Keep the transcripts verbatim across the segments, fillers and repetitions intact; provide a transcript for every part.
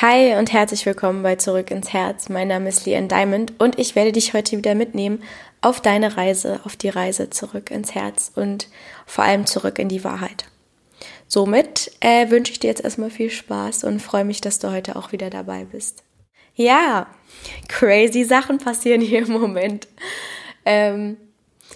Hi und herzlich willkommen bei Zurück ins Herz. Mein Name ist Leann Diamond und ich werde dich heute wieder mitnehmen auf deine Reise, auf die Reise zurück ins Herz und vor allem zurück in die Wahrheit. Somit äh, wünsche ich dir jetzt erstmal viel Spaß und freue mich, dass du heute auch wieder dabei bist. Ja, crazy Sachen passieren hier im Moment. Ähm,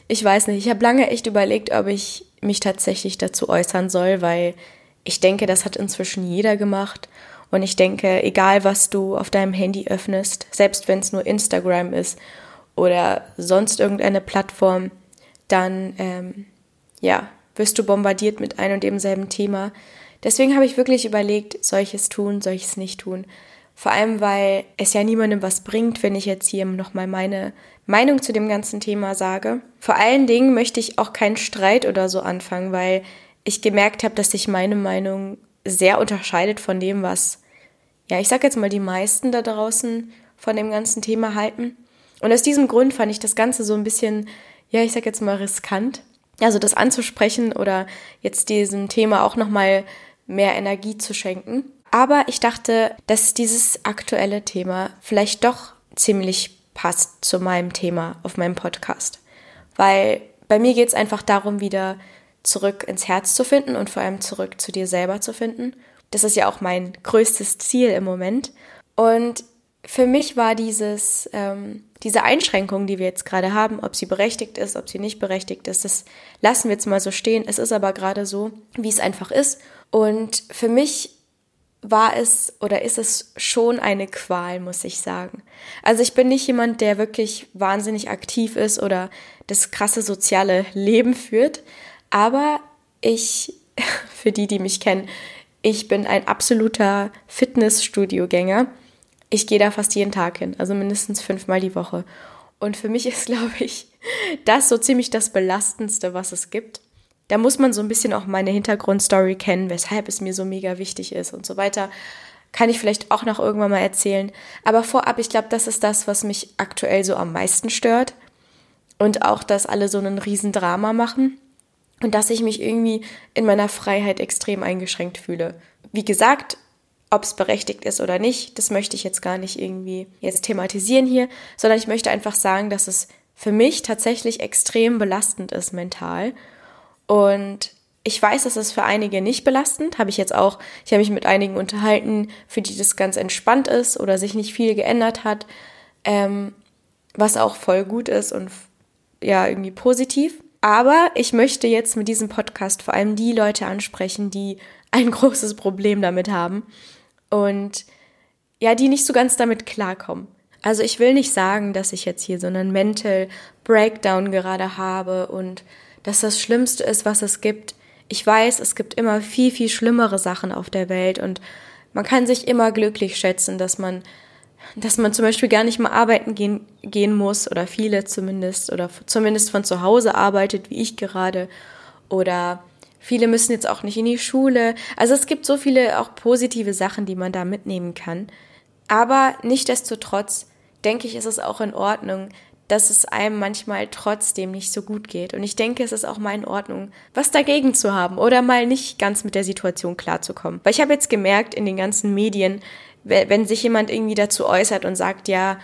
ich weiß nicht, ich habe lange echt überlegt, ob ich mich tatsächlich dazu äußern soll, weil ich denke, das hat inzwischen jeder gemacht. Und ich denke, egal was du auf deinem Handy öffnest, selbst wenn es nur Instagram ist oder sonst irgendeine Plattform, dann ähm, ja, wirst du bombardiert mit einem und demselben Thema. Deswegen habe ich wirklich überlegt, soll ich es tun, soll ich es nicht tun. Vor allem, weil es ja niemandem was bringt, wenn ich jetzt hier nochmal meine Meinung zu dem ganzen Thema sage. Vor allen Dingen möchte ich auch keinen Streit oder so anfangen, weil ich gemerkt habe, dass sich meine Meinung sehr unterscheidet von dem, was ja, ich sag jetzt mal, die meisten da draußen von dem ganzen Thema halten. Und aus diesem Grund fand ich das Ganze so ein bisschen, ja, ich sag jetzt mal riskant. Also das anzusprechen oder jetzt diesem Thema auch nochmal mehr Energie zu schenken. Aber ich dachte, dass dieses aktuelle Thema vielleicht doch ziemlich passt zu meinem Thema auf meinem Podcast. Weil bei mir geht es einfach darum, wieder zurück ins Herz zu finden und vor allem zurück zu dir selber zu finden. Das ist ja auch mein größtes Ziel im Moment. Und für mich war dieses, ähm, diese Einschränkung, die wir jetzt gerade haben, ob sie berechtigt ist, ob sie nicht berechtigt ist, das lassen wir jetzt mal so stehen. Es ist aber gerade so, wie es einfach ist. Und für mich war es oder ist es schon eine Qual, muss ich sagen. Also ich bin nicht jemand, der wirklich wahnsinnig aktiv ist oder das krasse soziale Leben führt. Aber ich, für die, die mich kennen, ich bin ein absoluter Fitnessstudio-Gänger. Ich gehe da fast jeden Tag hin, also mindestens fünfmal die Woche. Und für mich ist, glaube ich, das so ziemlich das Belastendste, was es gibt. Da muss man so ein bisschen auch meine Hintergrundstory kennen, weshalb es mir so mega wichtig ist und so weiter. Kann ich vielleicht auch noch irgendwann mal erzählen. Aber vorab, ich glaube, das ist das, was mich aktuell so am meisten stört. Und auch, dass alle so einen riesen Drama machen. Und dass ich mich irgendwie in meiner Freiheit extrem eingeschränkt fühle. Wie gesagt, ob es berechtigt ist oder nicht, das möchte ich jetzt gar nicht irgendwie jetzt thematisieren hier, sondern ich möchte einfach sagen, dass es für mich tatsächlich extrem belastend ist mental. Und ich weiß, dass es für einige nicht belastend, habe ich jetzt auch, ich habe mich mit einigen unterhalten, für die das ganz entspannt ist oder sich nicht viel geändert hat, ähm, was auch voll gut ist und ja irgendwie positiv. Aber ich möchte jetzt mit diesem Podcast vor allem die Leute ansprechen, die ein großes Problem damit haben und ja, die nicht so ganz damit klarkommen. Also ich will nicht sagen, dass ich jetzt hier so einen Mental Breakdown gerade habe und dass das Schlimmste ist, was es gibt. Ich weiß, es gibt immer viel, viel schlimmere Sachen auf der Welt und man kann sich immer glücklich schätzen, dass man dass man zum Beispiel gar nicht mal arbeiten gehen, gehen muss oder viele zumindest oder f- zumindest von zu Hause arbeitet, wie ich gerade, oder viele müssen jetzt auch nicht in die Schule. Also es gibt so viele auch positive Sachen, die man da mitnehmen kann, aber nichtsdestotrotz denke ich, ist es auch in Ordnung, dass es einem manchmal trotzdem nicht so gut geht und ich denke, es ist auch mal in Ordnung, was dagegen zu haben oder mal nicht ganz mit der Situation klarzukommen, weil ich habe jetzt gemerkt, in den ganzen Medien, wenn sich jemand irgendwie dazu äußert und sagt, ja,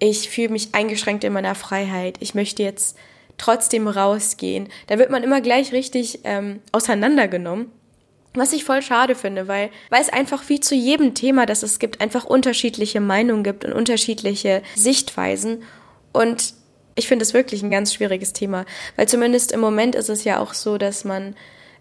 ich fühle mich eingeschränkt in meiner Freiheit, ich möchte jetzt trotzdem rausgehen, dann wird man immer gleich richtig ähm, auseinandergenommen, was ich voll schade finde, weil, weil es einfach wie zu jedem Thema, das es gibt, einfach unterschiedliche Meinungen gibt und unterschiedliche Sichtweisen. Und ich finde es wirklich ein ganz schwieriges Thema, weil zumindest im Moment ist es ja auch so, dass man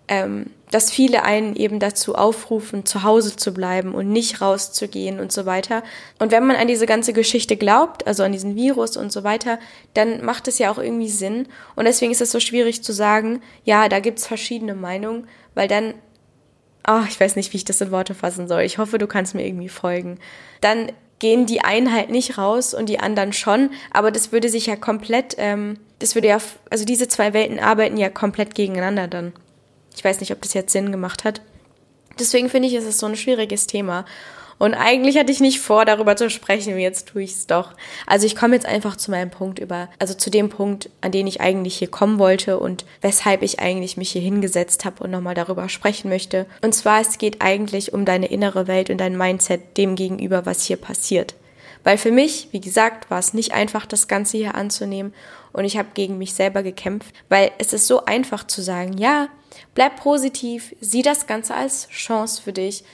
Ähm, dass viele einen eben dazu aufrufen, zu Hause zu bleiben und nicht rauszugehen und so weiter. Und wenn man an diese ganze Geschichte glaubt, also an diesen Virus und so weiter, dann macht es ja auch irgendwie Sinn. Und deswegen ist es so schwierig zu sagen, ja, da gibt's verschiedene Meinungen, weil dann, oh, ich weiß nicht, wie ich das in Worte fassen soll. Ich hoffe, du kannst mir irgendwie folgen. Dann gehen die einen halt nicht raus und die anderen schon, aber das würde sich ja komplett, ähm, das würde ja, also diese zwei Welten arbeiten ja komplett gegeneinander dann. Ich weiß nicht, ob das jetzt Sinn gemacht hat. Deswegen finde ich, ist es so ein schwieriges Thema. Und eigentlich hatte ich nicht vor, darüber zu sprechen, jetzt tue ich es doch. Also ich komme jetzt einfach zu meinem Punkt über, also zu dem Punkt, an den ich eigentlich hier kommen wollte und weshalb ich eigentlich mich hier hingesetzt habe und nochmal darüber sprechen möchte. Und zwar, es geht eigentlich um deine innere Welt und dein Mindset dem gegenüber, was hier passiert. Weil für mich, wie gesagt, war es nicht einfach, das Ganze hier anzunehmen und ich habe gegen mich selber gekämpft, weil es ist so einfach zu sagen, ja, bleib positiv, sieh das Ganze als Chance für dich.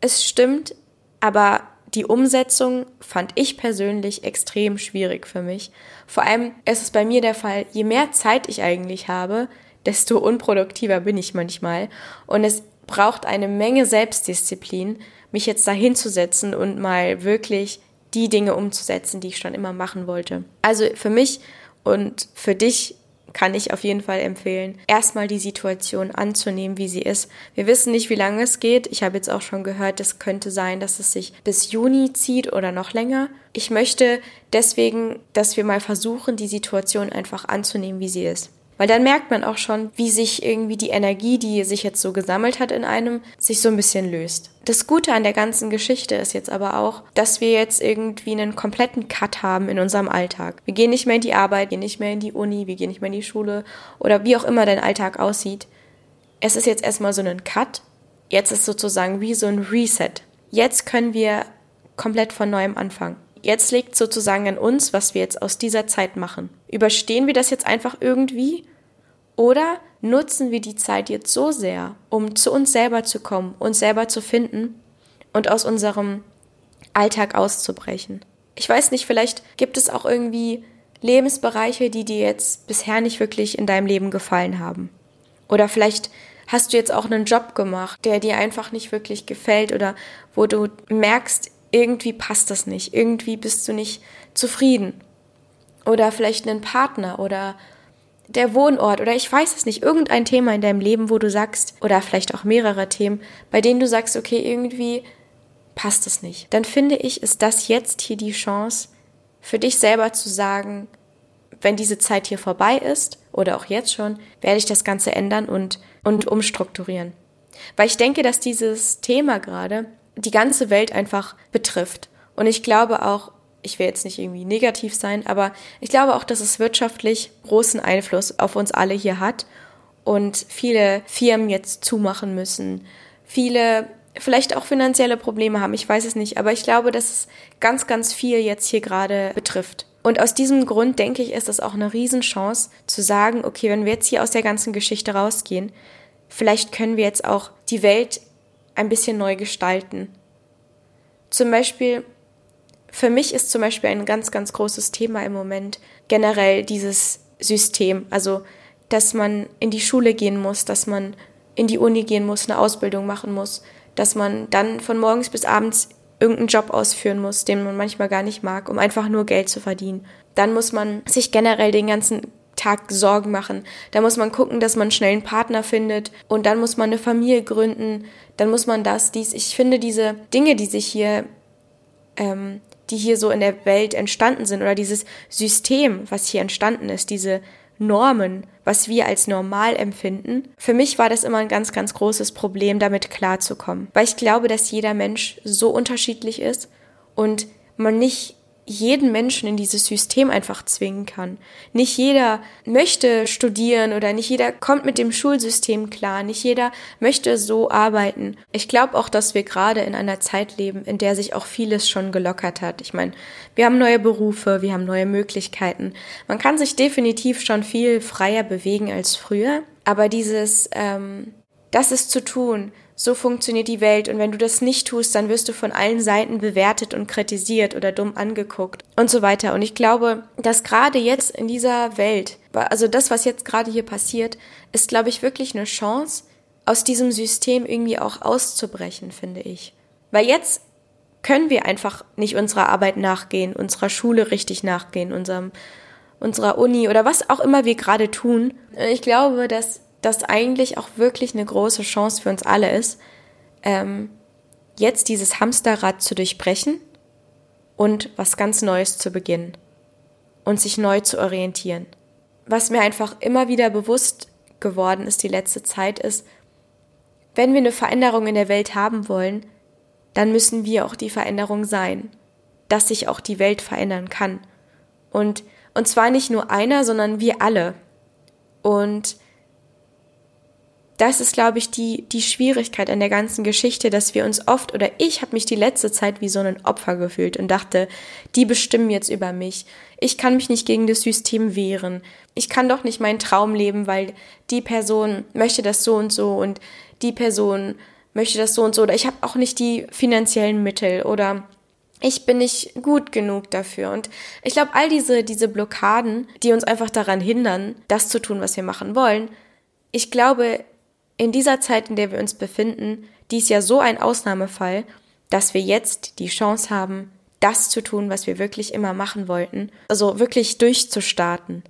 Es stimmt, aber die Umsetzung fand ich persönlich extrem schwierig für mich. Vor allem ist es bei mir der Fall, je mehr Zeit ich eigentlich habe, desto unproduktiver bin ich manchmal und es braucht eine Menge Selbstdisziplin, mich jetzt da hinzusetzen und mal wirklich die Dinge umzusetzen, die ich schon immer machen wollte. Also für mich und für dich kann ich auf jeden Fall empfehlen, erstmal die Situation anzunehmen, wie sie ist. Wir wissen nicht, wie lange es geht. Ich habe jetzt auch schon gehört, es könnte sein, dass es sich bis Juni zieht oder noch länger. Ich möchte deswegen, dass wir mal versuchen, die Situation einfach anzunehmen, wie sie ist. Weil dann merkt man auch schon, wie sich irgendwie die Energie, die sich jetzt so gesammelt hat in einem, sich so ein bisschen löst. Das Gute an der ganzen Geschichte ist jetzt aber auch, dass wir jetzt irgendwie einen kompletten Cut haben in unserem Alltag. Wir gehen nicht mehr in die Arbeit, gehen nicht mehr in die Uni, wir gehen nicht mehr in die Schule oder wie auch immer dein Alltag aussieht. Es ist jetzt erstmal so ein Cut. Jetzt ist sozusagen wie so ein Reset. Jetzt können wir komplett von neuem anfangen. Jetzt liegt sozusagen an uns, was wir jetzt aus dieser Zeit machen. Überstehen wir das jetzt einfach irgendwie? Oder nutzen wir die Zeit jetzt so sehr, um zu uns selber zu kommen, uns selber zu finden und aus unserem Alltag auszubrechen? Ich weiß nicht, vielleicht gibt es auch irgendwie Lebensbereiche, die dir jetzt bisher nicht wirklich in deinem Leben gefallen haben. Oder vielleicht hast du jetzt auch einen Job gemacht, der dir einfach nicht wirklich gefällt oder wo du merkst, irgendwie passt das nicht, irgendwie bist du nicht zufrieden. Oder vielleicht einen Partner oder der Wohnort oder ich weiß es nicht, irgendein Thema in deinem Leben, wo du sagst, oder vielleicht auch mehrere Themen, bei denen du sagst, okay, irgendwie passt es nicht. Dann finde ich, ist das jetzt hier die Chance, für dich selber zu sagen, wenn diese Zeit hier vorbei ist oder auch jetzt schon, werde ich das Ganze ändern und, und umstrukturieren. Weil ich denke, dass dieses Thema gerade die ganze Welt einfach betrifft. Und ich glaube auch, ich will jetzt nicht irgendwie negativ sein, aber ich glaube auch, dass es wirtschaftlich großen Einfluss auf uns alle hier hat und viele Firmen jetzt zumachen müssen, viele vielleicht auch finanzielle Probleme haben, ich weiß es nicht, aber ich glaube, dass es ganz, ganz viel jetzt hier gerade betrifft. Und aus diesem Grund, denke ich, ist es auch eine Riesenchance zu sagen, okay, wenn wir jetzt hier aus der ganzen Geschichte rausgehen, vielleicht können wir jetzt auch die Welt ein bisschen neu gestalten. Zum Beispiel, für mich ist zum Beispiel ein ganz, ganz großes Thema im Moment generell dieses System, also dass man in die Schule gehen muss, dass man in die Uni gehen muss, eine Ausbildung machen muss, dass man dann von morgens bis abends irgendeinen Job ausführen muss, den man manchmal gar nicht mag, um einfach nur Geld zu verdienen. Dann muss man sich generell den ganzen Tag Sorgen machen. Da muss man gucken, dass man schnell einen Partner findet und dann muss man eine Familie gründen, dann muss man das, dies. Ich finde diese Dinge, die sich hier, ähm, die hier so in der Welt entstanden sind oder dieses System, was hier entstanden ist, diese Normen, was wir als normal empfinden. Für mich war das immer ein ganz, ganz großes Problem, damit klarzukommen, weil ich glaube, dass jeder Mensch so unterschiedlich ist und man nicht jeden Menschen in dieses System einfach zwingen kann. Nicht jeder möchte studieren oder nicht jeder kommt mit dem Schulsystem klar, nicht jeder möchte so arbeiten. Ich glaube auch, dass wir gerade in einer Zeit leben, in der sich auch vieles schon gelockert hat. Ich meine, wir haben neue Berufe, wir haben neue Möglichkeiten. Man kann sich definitiv schon viel freier bewegen als früher, aber dieses, ähm, das ist zu tun, so funktioniert die Welt und wenn du das nicht tust, dann wirst du von allen Seiten bewertet und kritisiert oder dumm angeguckt und so weiter. Und ich glaube, dass gerade jetzt in dieser Welt, also das, was jetzt gerade hier passiert, ist, glaube ich, wirklich eine Chance, aus diesem System irgendwie auch auszubrechen, finde ich. Weil jetzt können wir einfach nicht unserer Arbeit nachgehen, unserer Schule richtig nachgehen, unserem, unserer Uni oder was auch immer wir gerade tun. Ich glaube, dass das eigentlich auch wirklich eine große Chance für uns alle ist, ähm, jetzt dieses Hamsterrad zu durchbrechen und was ganz Neues zu beginnen und sich neu zu orientieren. Was mir einfach immer wieder bewusst geworden ist die letzte Zeit ist, Wenn wir eine Veränderung in der Welt haben wollen, dann müssen wir auch die Veränderung sein, dass sich auch die Welt verändern kann. Und, und zwar nicht nur einer, sondern wir alle. Und das ist, glaube ich, die, die Schwierigkeit an der ganzen Geschichte, dass wir uns oft, oder ich habe mich die letzte Zeit wie so ein Opfer gefühlt und dachte, die bestimmen jetzt über mich. Ich kann mich nicht gegen das System wehren. Ich kann doch nicht meinen Traum leben, weil die Person möchte das so und so und die Person möchte das so und so. Oder ich habe auch nicht die finanziellen Mittel oder ich bin nicht gut genug dafür. Und ich glaube, all diese, diese Blockaden, die uns einfach daran hindern, das zu tun, was wir machen wollen, ich glaube, in dieser Zeit, in der wir uns befinden, die ist ja so ein Ausnahmefall, dass wir jetzt die Chance haben, das zu tun, was wir wirklich immer machen wollten, also wirklich durchzustarten.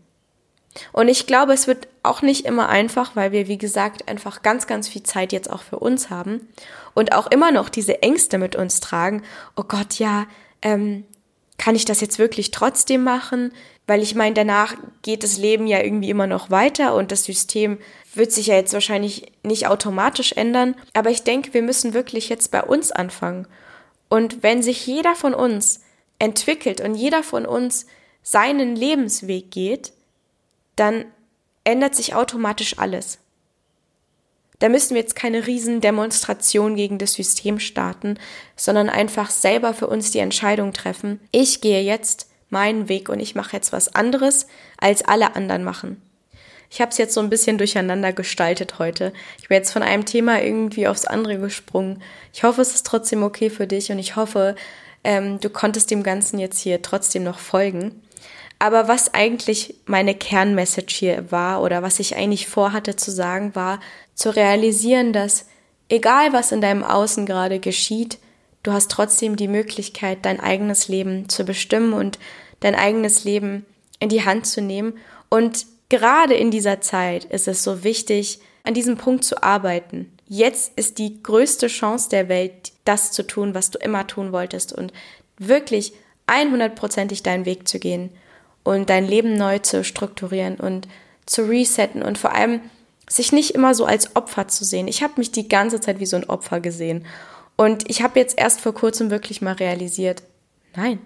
Und ich glaube, es wird auch nicht immer einfach, weil wir, wie gesagt, einfach ganz, ganz viel Zeit jetzt auch für uns haben und auch immer noch diese Ängste mit uns tragen. Oh Gott, ja, ähm, kann ich das jetzt wirklich trotzdem machen? Weil ich meine, danach geht das Leben ja irgendwie immer noch weiter und das System wird sich ja jetzt wahrscheinlich nicht automatisch ändern. Aber ich denke, wir müssen wirklich jetzt bei uns anfangen. Und wenn sich jeder von uns entwickelt und jeder von uns seinen Lebensweg geht, dann ändert sich automatisch alles. Da müssen wir jetzt keine riesen Demonstration gegen das System starten, sondern einfach selber für uns die Entscheidung treffen. Ich gehe jetzt meinen Weg und ich mache jetzt was anderes, als alle anderen machen. Ich habe es jetzt so ein bisschen durcheinander gestaltet heute. Ich bin jetzt von einem Thema irgendwie aufs andere gesprungen. Ich hoffe, es ist trotzdem okay für dich und ich hoffe, ähm, du konntest dem Ganzen jetzt hier trotzdem noch folgen. Aber was eigentlich meine Kernmessage hier war oder was ich eigentlich vorhatte zu sagen, war zu realisieren, dass egal was in deinem Außen gerade geschieht, du hast trotzdem die Möglichkeit, dein eigenes Leben zu bestimmen und dein eigenes Leben in die Hand zu nehmen. Und gerade in dieser Zeit ist es so wichtig, an diesem Punkt zu arbeiten. Jetzt ist die größte Chance der Welt, das zu tun, was du immer tun wolltest und wirklich hundertprozentig deinen Weg zu gehen und dein Leben neu zu strukturieren und zu resetten und vor allem sich nicht immer so als Opfer zu sehen. Ich habe mich die ganze Zeit wie so ein Opfer gesehen. Und ich habe jetzt erst vor kurzem wirklich mal realisiert, nein,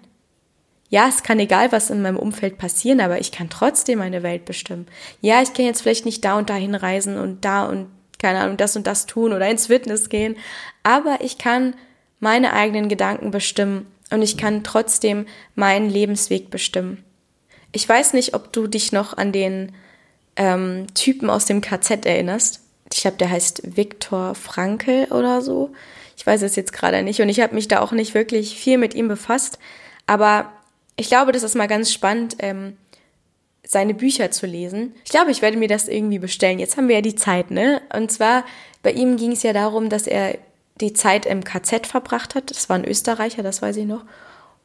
ja, es kann egal, was in meinem Umfeld passieren, aber ich kann trotzdem meine Welt bestimmen. Ja, ich kann jetzt vielleicht nicht da und dahin reisen und da und, keine Ahnung, das und das tun oder ins Fitness gehen, aber ich kann meine eigenen Gedanken bestimmen und ich kann trotzdem meinen Lebensweg bestimmen. Ich weiß nicht, ob du dich noch an den ähm, Typen aus dem K Z erinnerst. Ich glaube, der heißt Viktor Frankl oder so. Ich weiß es jetzt gerade nicht und ich habe mich da auch nicht wirklich viel mit ihm befasst, aber ich glaube, das ist mal ganz spannend, ähm, seine Bücher zu lesen. Ich glaube, ich werde mir das irgendwie bestellen. Jetzt haben wir ja die Zeit, ne? Und zwar, bei ihm ging es ja darum, dass er die Zeit im K Z verbracht hat. Das war ein Österreicher, das weiß ich noch.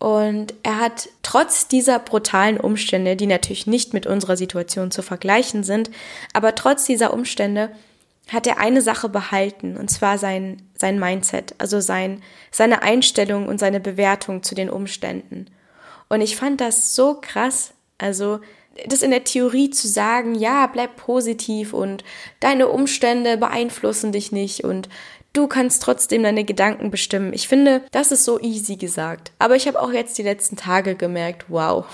Und er hat trotz dieser brutalen Umstände, die natürlich nicht mit unserer Situation zu vergleichen sind, aber trotz dieser Umstände hat er eine Sache behalten, und zwar sein, sein Mindset, also sein, seine Einstellung und seine Bewertung zu den Umständen. Und ich fand das so krass, also das in der Theorie zu sagen, ja, bleib positiv und deine Umstände beeinflussen dich nicht und du kannst trotzdem deine Gedanken bestimmen. Ich finde, das ist so easy gesagt. Aber ich habe auch jetzt die letzten Tage gemerkt, wow,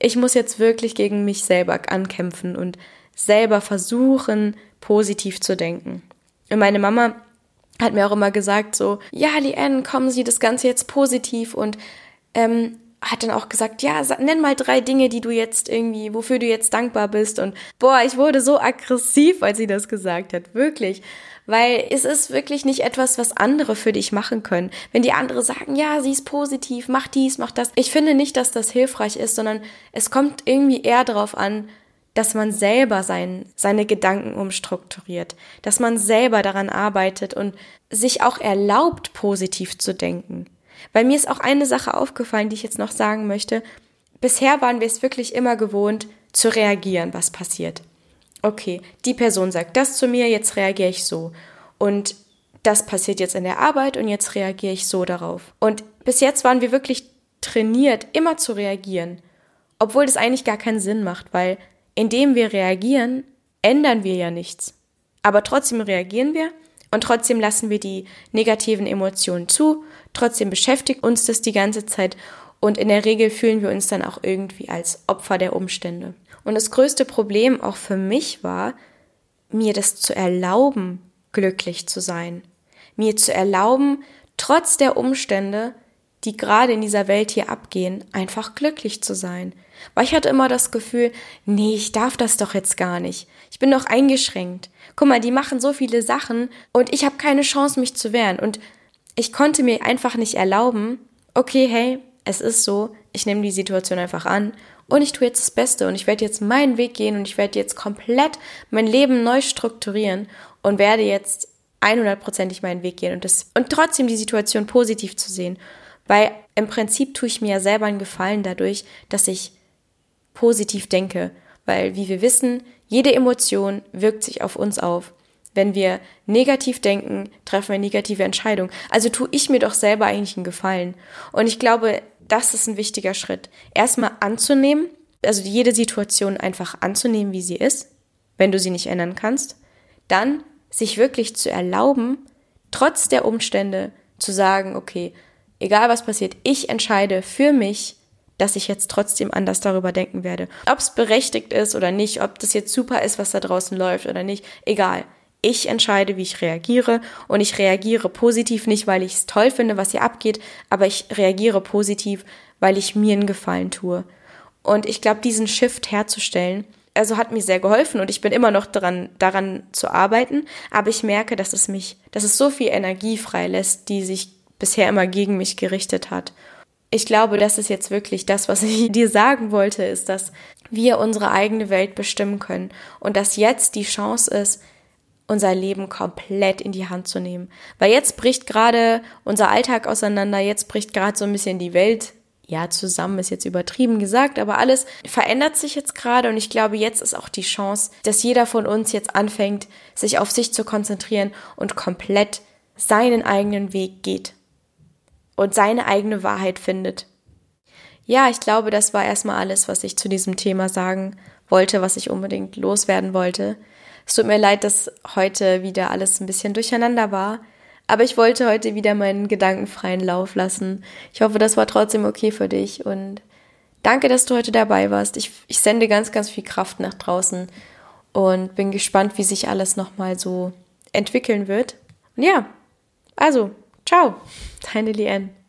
ich muss jetzt wirklich gegen mich selber ankämpfen und selber versuchen, positiv zu denken. Und meine Mama hat mir auch immer gesagt so, ja, Leann, kommen Sie das Ganze jetzt positiv und ähm, hat dann auch gesagt, ja, nenn mal drei Dinge, die du jetzt irgendwie, wofür du jetzt dankbar bist und boah, ich wurde so aggressiv, als sie das gesagt hat, wirklich, weil es ist wirklich nicht etwas, was andere für dich machen können. Wenn die anderen sagen, ja, sie ist positiv, mach dies, mach das. Ich finde nicht, dass das hilfreich ist, sondern es kommt irgendwie eher darauf an, dass man selber sein, seine Gedanken umstrukturiert, dass man selber daran arbeitet und sich auch erlaubt, positiv zu denken. Weil mir ist auch eine Sache aufgefallen, die ich jetzt noch sagen möchte. Bisher waren wir es wirklich immer gewohnt, zu reagieren, was passiert. Okay, die Person sagt das zu mir, jetzt reagiere ich so. Und das passiert jetzt in der Arbeit und jetzt reagiere ich so darauf. Und bis jetzt waren wir wirklich trainiert, immer zu reagieren, obwohl das eigentlich gar keinen Sinn macht, weil indem wir reagieren, ändern wir ja nichts. Aber trotzdem reagieren wir Und trotzdem lassen wir die negativen Emotionen zu, trotzdem beschäftigt uns das die ganze Zeit und in der Regel fühlen wir uns dann auch irgendwie als Opfer der Umstände. Und das größte Problem auch für mich war, mir das zu erlauben, glücklich zu sein. Mir zu erlauben, trotz der Umstände, die gerade in dieser Welt hier abgehen, einfach glücklich zu sein. Weil ich hatte immer das Gefühl, nee, ich darf das doch jetzt gar nicht. Ich bin doch eingeschränkt. Guck mal, die machen so viele Sachen und ich habe keine Chance, mich zu wehren. Und ich konnte mir einfach nicht erlauben, okay, hey, es ist so, ich nehme die Situation einfach an und ich tue jetzt das Beste und ich werde jetzt meinen Weg gehen und ich werde jetzt komplett mein Leben neu strukturieren und werde jetzt hundertprozentig meinen Weg gehen und, das, und trotzdem die Situation positiv zu sehen. Weil im Prinzip tue ich mir ja selber einen Gefallen dadurch, dass ich positiv denke. Weil, wie wir wissen, jede Emotion wirkt sich auf uns auf. Wenn wir negativ denken, treffen wir negative Entscheidungen. Also tue ich mir doch selber eigentlich einen Gefallen. Und ich glaube, das ist ein wichtiger Schritt. Erstmal anzunehmen, also jede Situation einfach anzunehmen, wie sie ist, wenn du sie nicht ändern kannst. Dann sich wirklich zu erlauben, trotz der Umstände zu sagen, okay, egal was passiert, ich entscheide für mich, dass ich jetzt trotzdem anders darüber denken werde. Ob es berechtigt ist oder nicht, ob das jetzt super ist, was da draußen läuft oder nicht, egal. Ich entscheide, wie ich reagiere und ich reagiere positiv, nicht weil ich es toll finde, was hier abgeht, aber ich reagiere positiv, weil ich mir einen Gefallen tue. Und ich glaube, diesen Shift herzustellen, also hat mir sehr geholfen und ich bin immer noch dran, daran zu arbeiten, aber ich merke, dass es mich, dass es so viel Energie freilässt, die sich bisher immer gegen mich gerichtet hat. Ich glaube, das ist jetzt wirklich das, was ich dir sagen wollte, ist, dass wir unsere eigene Welt bestimmen können und dass jetzt die Chance ist, unser Leben komplett in die Hand zu nehmen. Weil jetzt bricht gerade unser Alltag auseinander, jetzt bricht gerade so ein bisschen die Welt, ja, zusammen ist jetzt übertrieben gesagt, aber alles verändert sich jetzt gerade und ich glaube, jetzt ist auch die Chance, dass jeder von uns jetzt anfängt, sich auf sich zu konzentrieren und komplett seinen eigenen Weg geht. Und seine eigene Wahrheit findet. Ja, ich glaube, das war erstmal alles, was ich zu diesem Thema sagen wollte, was ich unbedingt loswerden wollte. Es tut mir leid, dass heute wieder alles ein bisschen durcheinander war, aber ich wollte heute wieder meinen Gedanken freien Lauf lassen. Ich hoffe, das war trotzdem okay für dich und danke, dass du heute dabei warst. Ich, ich sende ganz, ganz viel Kraft nach draußen und bin gespannt, wie sich alles nochmal so entwickeln wird. Und ja, also... ciao, deine Leann.